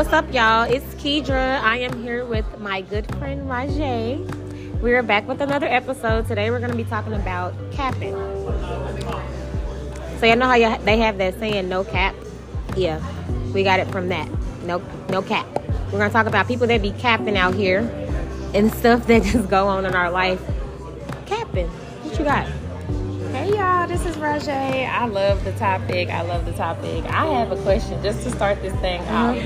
What's up, y'all? It's Keidra. I am here with my good friend Rajay. We're back with another episode. Today we're going to be talking about capping. So you know how they have that saying, no cap? Yeah, we got it from that. No cap. We're going to talk about people that be capping out here and stuff that just go on in our life. Capping. What you got? Hey y'all, this is Rajay. I love the topic. I have a question just to start this thing off.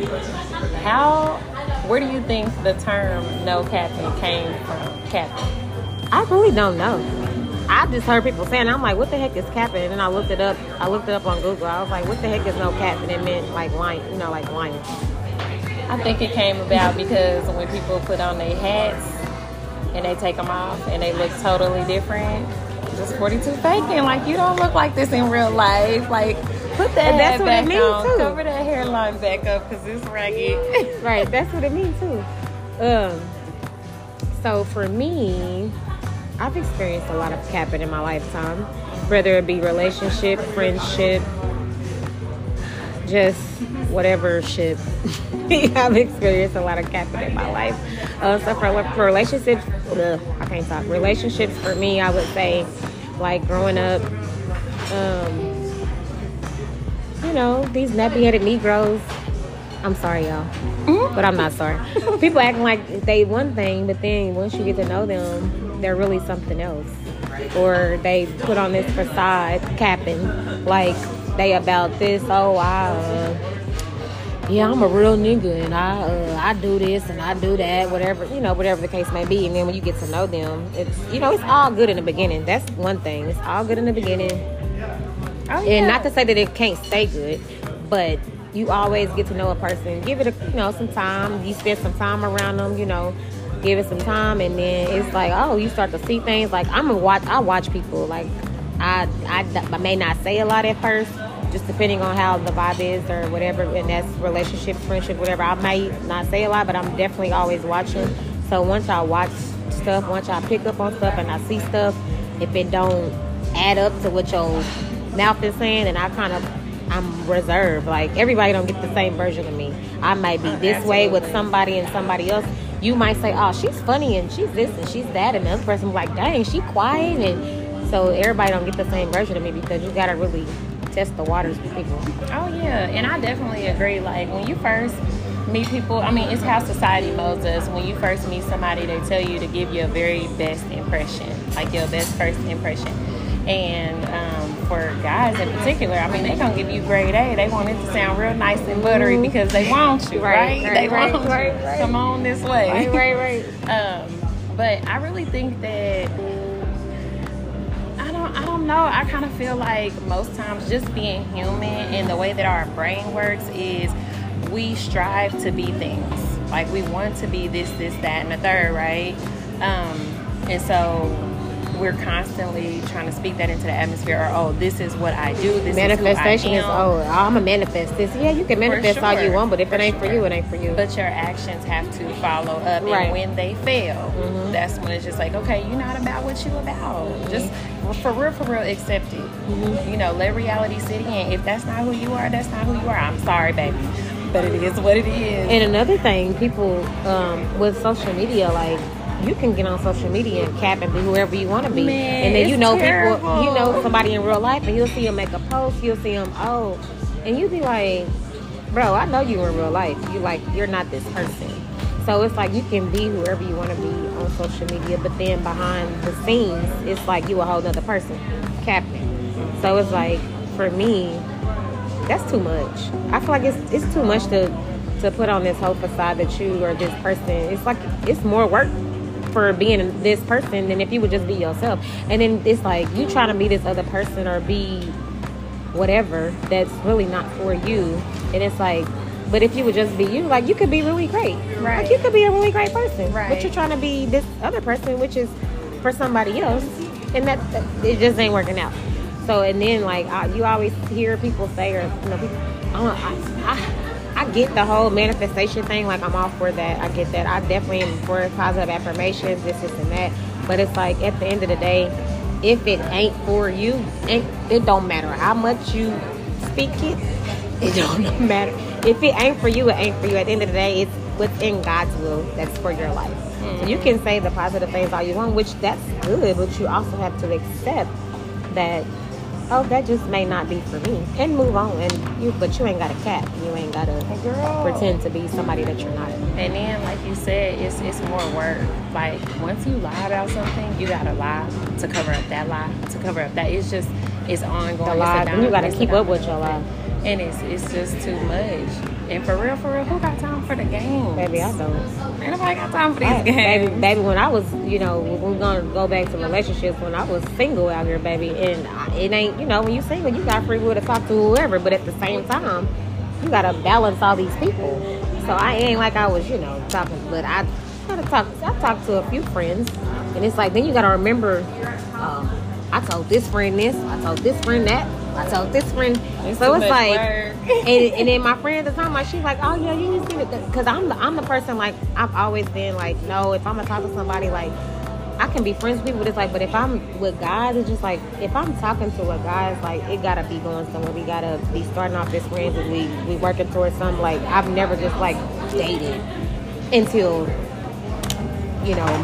Where do you think the term no capping came from? Capping? I really don't know. I just heard people saying, I'm like, what the heck is capping? And then I looked it up. I looked it up on Google. I was like, what the heck is no capping? It meant like lying, you know, like lying. I think it came about because when people put on their hats and they take them off and they look totally different. Just 42 faking, like you don't look like this in real life. Like put that hat back on, too. Cover that hairline back up because it's ragged. Right, that's what it means too. So for me, I've experienced a lot of capping in my lifetime, whether it be relationship, friendship, just whatever shit. I've experienced a lot of capping in my life. So for relationships, I can't talk. Relationships for me, I would say, like growing up, you know, these nappy-headed Negroes. I'm sorry, y'all, but I'm not sorry. People acting like they one thing, but then once you get to know them, they're really something else. Or they put on this facade, capping, like they about this. Oh, yeah, I'm a real nigga, and I do this and I do that, whatever, you know, whatever the case may be. And then when you get to know them, it's, you know, it's all good in the beginning. That's one thing. It's all good in the beginning. Oh, yeah. And not to say that it can't stay good, but you always get to know a person. Give it, you know, some time. You spend some time around them, you know, give it some time. And then it's like, oh, you start to see things. Like, I watch people. Like, I may not say a lot at first, just depending on how the vibe is or whatever, and that's relationship, friendship, whatever. I might not say a lot, but I'm definitely always watching. So once I watch stuff, once I pick up on stuff and I see stuff, if it don't add up to what your mouth is saying, then I'm reserved. Like, everybody don't get the same version of me. I might be this way with somebody and somebody else. You might say, oh, she's funny and she's this and she's that, and the other person was like, dang, she quiet. And so everybody don't get the same version of me because you got to really test the waters with people. Oh yeah, and I definitely agree. Like, when you first meet people, I mean, it's how society molds us. When you first meet somebody, they tell you to give your very best impression, like your best first impression. And for guys in particular, I mean, they gonna give you grade A. They want it to sound real nice and buttery because they want you, right? They want you. Right. Come on this way. Right. But I really think that, I don't know. I kind of feel like most times just being human and the way that our brain works is we strive to be things. Like, we want to be this, this, that, and the third, right? And so we're constantly trying to speak that into the atmosphere. Or, oh, this is what I do. This manifestation is, oh, I'm a manifest this. Yeah, you can manifest all you want, but if it ain't for you, it ain't for you. But your actions have to follow up. Right. And when they fail, that's when it's just like, okay, you're not about what you about. Just for real, accept it. You know, let reality sit in. If that's not who you are, that's not who you are. I'm sorry, baby, but it is what it is. And another thing, people with social media, like, you can get on social media and cap and be whoever you want to be. Man, and then you know terrible. People, you know somebody in real life, and you'll see them make a post, you'll see them, oh, and you'll be like, bro, I know you in real life. You're not this person. So it's like you can be whoever you want to be on social media, but then behind the scenes, it's like you a whole other person, capping. So it's like, for me, that's too much. I feel like it's too much to put on this whole facade that you are this person. It's like, it's more work for being this person than if you would just be yourself. And then it's like you trying to be this other person or be whatever that's really not for you. And it's like, but if you would just be you, like, you could be really great. Right. Like, you could be a really great person. Right. But you're trying to be this other person, which is for somebody else. And that it just ain't working out. So, and then, like, you always hear people say, or, you know, people, I get the whole manifestation thing. Like, I'm all for that. I get that. I definitely am for positive affirmations, this and that. But it's like, at the end of the day, if it ain't for you, it don't matter how much you speak it. It don't matter. If it ain't for you, it ain't for you. At the end of the day, it's within God's will that's for your life. Mm-hmm. So you can say the positive things all you want, which that's good, but you also have to accept that, oh, that just may not be for me, and move on. But you ain't got a cap. You ain't got to pretend to be somebody that you're not. And then, like you said, it's more work. Like, once you lie about something, you got to lie to cover up that lie, to cover up that. It's just, it's ongoing. The lies, and you got to keep up with your lie. And it's just too much. And for real, who got time for the games? Baby, I don't. Ain't nobody got time for these games. Baby, when I was, we're going to go back to relationships, when I was single out here, baby, and it ain't, when you single, you got free will to talk to whoever, but at the same time, you got to balance all these people. So I ain't like I was, talking, but I talked to a few friends, and it's like, then you got to remember, I told this friend this, I told this friend that. I told this friend, so it's like, and then my friend at the time, like, she's like, oh yeah, you need to see it, because I'm the person, like, I've always been like, no, if I'm gonna talk to somebody, like, I can be friends with people, but it's like, but if I'm with guys, it's just like, if I'm talking to a guy, like, it gotta be going somewhere. We gotta be starting off as friends, and we working towards something. Like, I've never just like dated until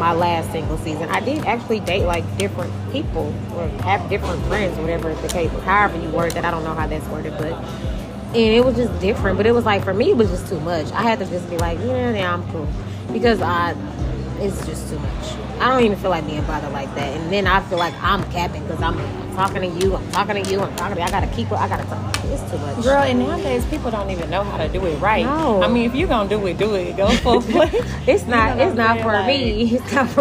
my last single season. I did actually date like different people or have different friends, whatever the case, however you word that. I don't know how that's worded, but and it was just different. But it was like, for me, it was just too much. I had to just be like, yeah, I'm cool, because it's just too much. I don't even feel like being bothered like that. And then I feel like I'm capping because I'm talking to you, I gotta keep it, I gotta talk. It's too much. Girl, and nowadays people don't even know how to do it right. No. I mean, if you're gonna do it, go full play. It's not for me. If you gonna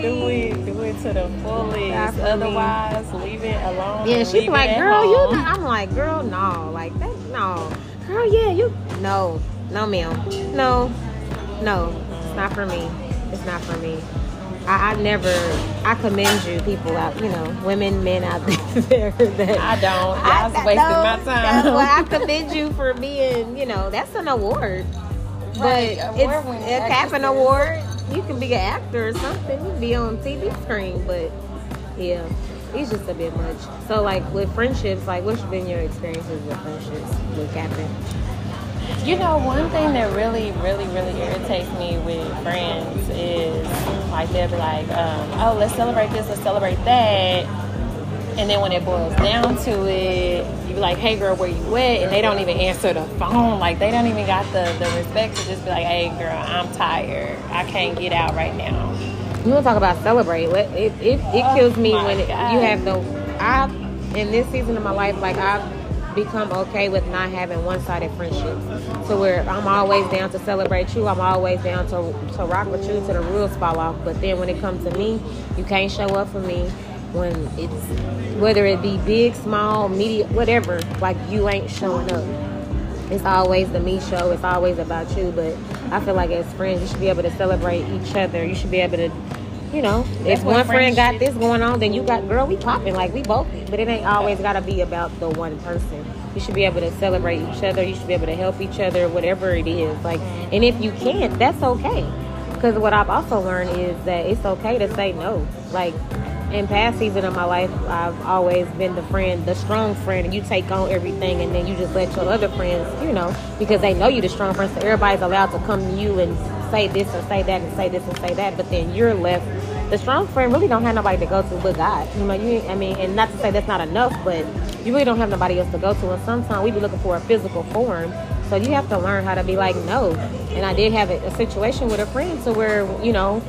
do it to the fullest. Otherwise, leave it alone. Yeah, she's like, girl, you not. I'm like, girl, no, like that, no. Girl, yeah, you no ma'am. No. It's not for me. It's not for me. I commend you people out, women, men out there. That I don't. I was wasting my time. That's why I commend you for being, that's an award. Right. But it's a capping award. You can be an actor or something. You can be on TV screen. But, yeah, it's just a bit much. So, like, with friendships, like, what's been your experiences with friendships with capping? One thing that really, really, really irritates me with friends is, like, they'll be like, oh, let's celebrate this, let's celebrate that. And then when it boils down to it, you be like, hey, girl, where you at? And they don't even answer the phone. Like, they don't even got the respect to just be like, hey, girl, I'm tired. I can't get out right now. You want to talk about celebrate. It kills me when you have in this season of my life, like, I've become okay with not having one-sided friendships, so where I'm always down to celebrate you, I'm always down to rock with you till the wheels fall off. But then when it comes to me, you can't show up for me when it's, whether it be big, small, medium, whatever, like, you ain't showing up. It's always the me show, it's always about you. But I feel like as friends, you should be able to celebrate each other. You should be able to if one friend got this going on, then you got, girl, we popping, like, we both. But it ain't always got to be about the one person. You should be able to celebrate each other. You should be able to help each other, whatever it is. Like, and if you can't, that's okay. Because what I've also learned is that it's okay to say no. Like, in past season of my life, I've always been the friend, the strong friend, and you take on everything, and then you just let your other friends, because they know you the strong friend, so everybody's allowed to come to you and say this and say that and say this and say that, but then you're left. The strong friend really don't have nobody to go to but God. And not to say that's not enough, but you really don't have nobody else to go to. And sometimes we be looking for a physical form. So you have to learn how to be like, no. And I did have a situation with a friend to where, at a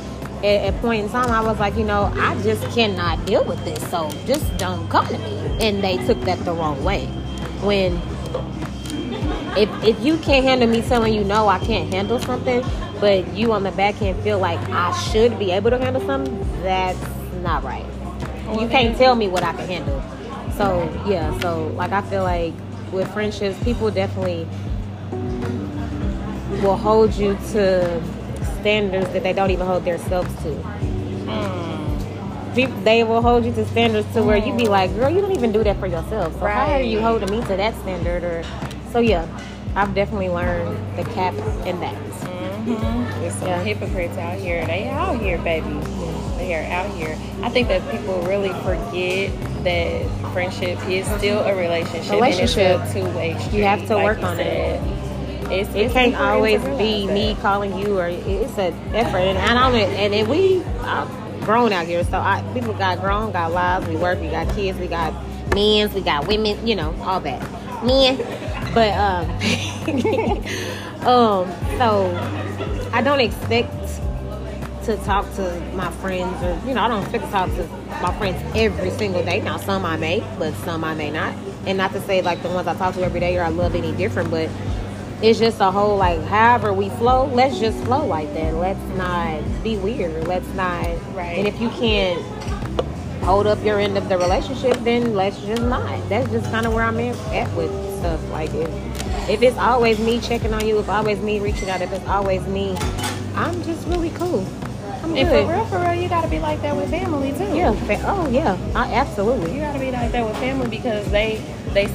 point in time, I was like, I just cannot deal with this. So just don't come to me. And they took that the wrong way. When if you can't handle me telling you, no, I can't handle something, but you on the back end feel like I should be able to handle something, that's not right. You can't tell me what I can handle. So, yeah. So, like, I feel like with friendships, people definitely will hold you to standards that they don't even hold themselves to. They will hold you to standards to where you be like, girl, you don't even do that for yourself. So how are you holding me to that standard? So, yeah, I've definitely learned the cap in that. Mm-hmm. There's some hypocrites out here. They out here, baby. They are out here. I think that people really forget that friendship is still a relationship. And it's a two-way street. You have to work on it. It can't always be me calling you, or it's an effort. And we are grown out here, so people got grown, got lives, we work, we got kids, we got men, we got women, you know, all that. Men. But so I don't expect to talk to my friends, or I don't expect to talk to my friends every single day. Now some I may, but some I may not. And not to say like the ones I talk to every day or I love any different, but it's just a whole however we flow, let's just flow like that. Let's not be weird. Let's not. Right. And if you can't hold up your end of the relationship, then let's just not. That's just kind of where I'm at with stuff. Like if it's always me checking on you, if always me reaching out, if it's always me, I'm just really cool. I'm and good. For real, you gotta be like that with family too. Yeah. Oh yeah. Absolutely. You gotta be like that with family because they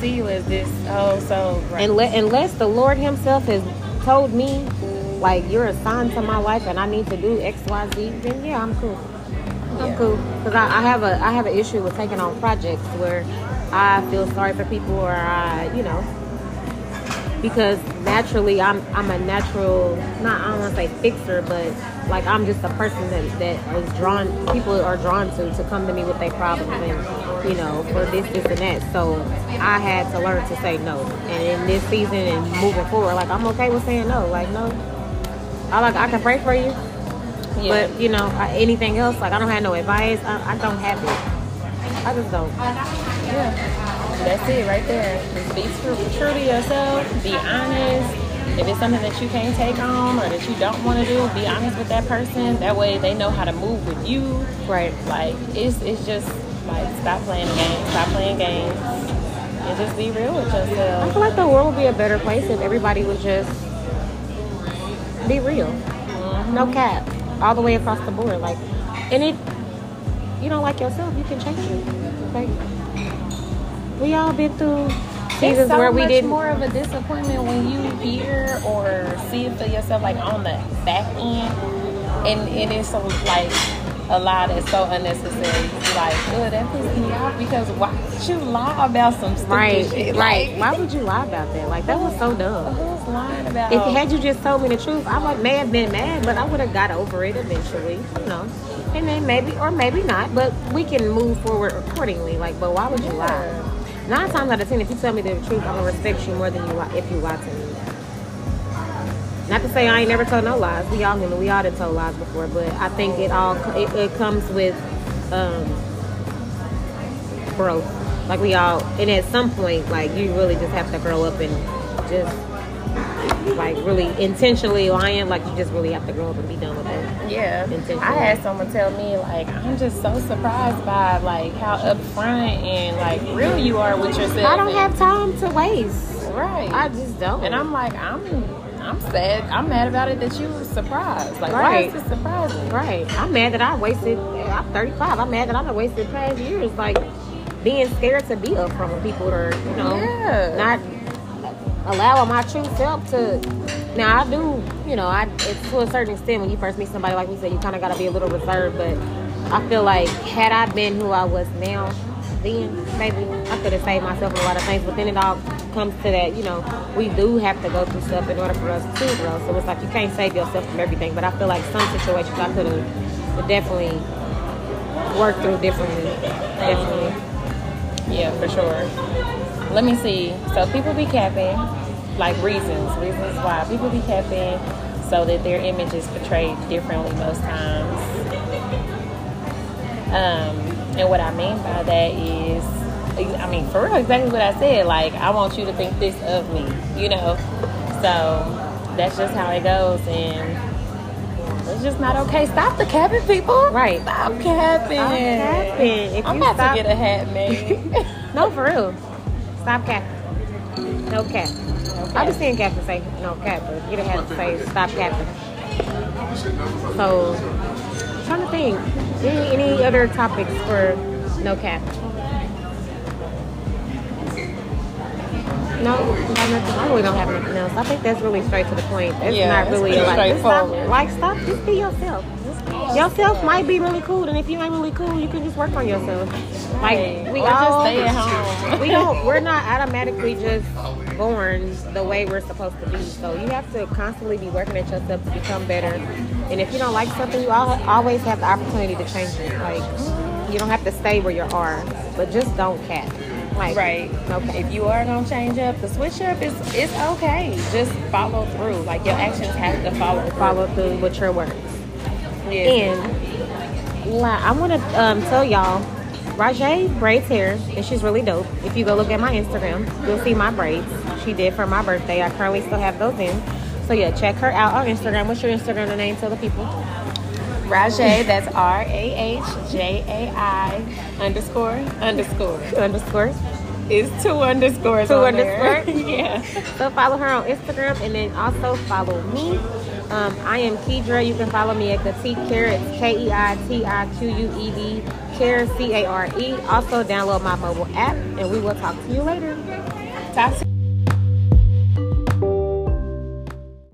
see you as this whole soul. Right. Unless the Lord Himself has told me, you're a sign to my life and I need to do X, Y, Z, then yeah, I'm cool. I'm cool because I have an issue with taking on projects where I feel sorry for people or I. Because naturally, I'm a natural, I don't want to say fixer, but I'm just a person that is people are drawn to come to me with their problems and, for this and that. So I had to learn to say no. And in this season and moving forward, I'm okay with saying no. No. I can pray for you. Yeah. But, anything else, I don't have no advice. I don't have it. I just don't. Yeah. That's it right there. Just be true to yourself. Be honest. If it's something that you can't take on or that you don't want to do, be honest with that person. That way they know how to move with you. Right. It's just stop playing games. Stop playing games. And just be real with yourself. I feel like the world would be a better place if everybody would just be real. Mm-hmm. No cap. All the way across the board. And if you don't like yourself, you can change it. We all been through seasons where we didn't. It's so much more of a disappointment when you hear or see it for yourself, on the back end, and it's a lie that's so unnecessary. It's that pissed me off because why would you lie about some stupid shit? Why would you lie about that? That was so dumb. Who's lying about? If had you just told me the truth, I may have been mad, but I would have got over it eventually. And then maybe or maybe not, but we can move forward accordingly. But why would you lie? 9 times out of 10, if you tell me the truth, I'm going to respect you more than you lie, if you lie to me. Not to say I ain't never told no lies. We all done told lies before, but I think it comes with growth. We all, and at some point, you really just have to grow up and just, really intentionally lying. You just really have to grow up and be done with that. Yeah. I had someone tell me, I'm just so surprised by, how upfront and, real you are with yourself. I don't have time to waste. Right. I just don't. And I'm I'm sad. I'm mad about it that you were surprised. Why is this surprising? Right. I'm mad that I wasted, I'm 35. I'm mad that I wasted past years, being scared to be upfront with people or, not allowing my true self to. Now I do, it's to a certain extent when you first meet somebody, like we said, you kind of got to be a little reserved. But I feel had I been who I was now, then maybe I could have saved myself a lot of things. But then it all comes to that, we do have to go through stuff in order for us to grow. So it's you can't save yourself from everything. But I feel some situations I could have definitely worked through differently. Definitely. Yeah, for sure. Let me see. So people be capping. Reasons why people be capping so that their image is portrayed differently most times. And what I mean by that is, for real, exactly what I said. I want you to think this of me, So that's just how it goes, and it's just not okay. Stop the capping, people. Right. Stop capping. Stop capping. I'm about to get a hat made. No, for real. Stop capping. No cap. I was seeing Captain say no cap, but you didn't have to say stop capping. So, I'm trying to think. Any other topics for no cap? No, I really don't have nothing else. I think that's really straight to the point. It's not really straightforward. Stop. Just be yourself. Yourself might be really cool, and if you ain't really cool, you can just work on yourself. Like we all just stay at home. We're not automatically just born the way we're supposed to be. So you have to constantly be working at yourself to become better. And if you don't like something, you always have the opportunity to change it. Like you don't have to stay where you are, but just don't cap. Like, right. Okay. If you are gonna change up, the switch up it's okay. Just follow through. Like your actions have to follow through. Follow through with your words. Yeah. And I want to tell y'all, Rajay braids hair, and she's really dope. If you go look at my Instagram, you'll see my braids she did for my birthday. I currently still have those in. So yeah, check her out on Instagram. What's your Instagram name? Tell the people. Rajay, that's RAHJAI__. It's 2 underscores. 2 underscores? Yeah. So follow her on Instagram, and then also follow me. I am Keidra. You can follow me at the @KeitQueue, KEITIQUED, CARE CARE. Also download my mobile app, and we will talk to you later. Talk to you.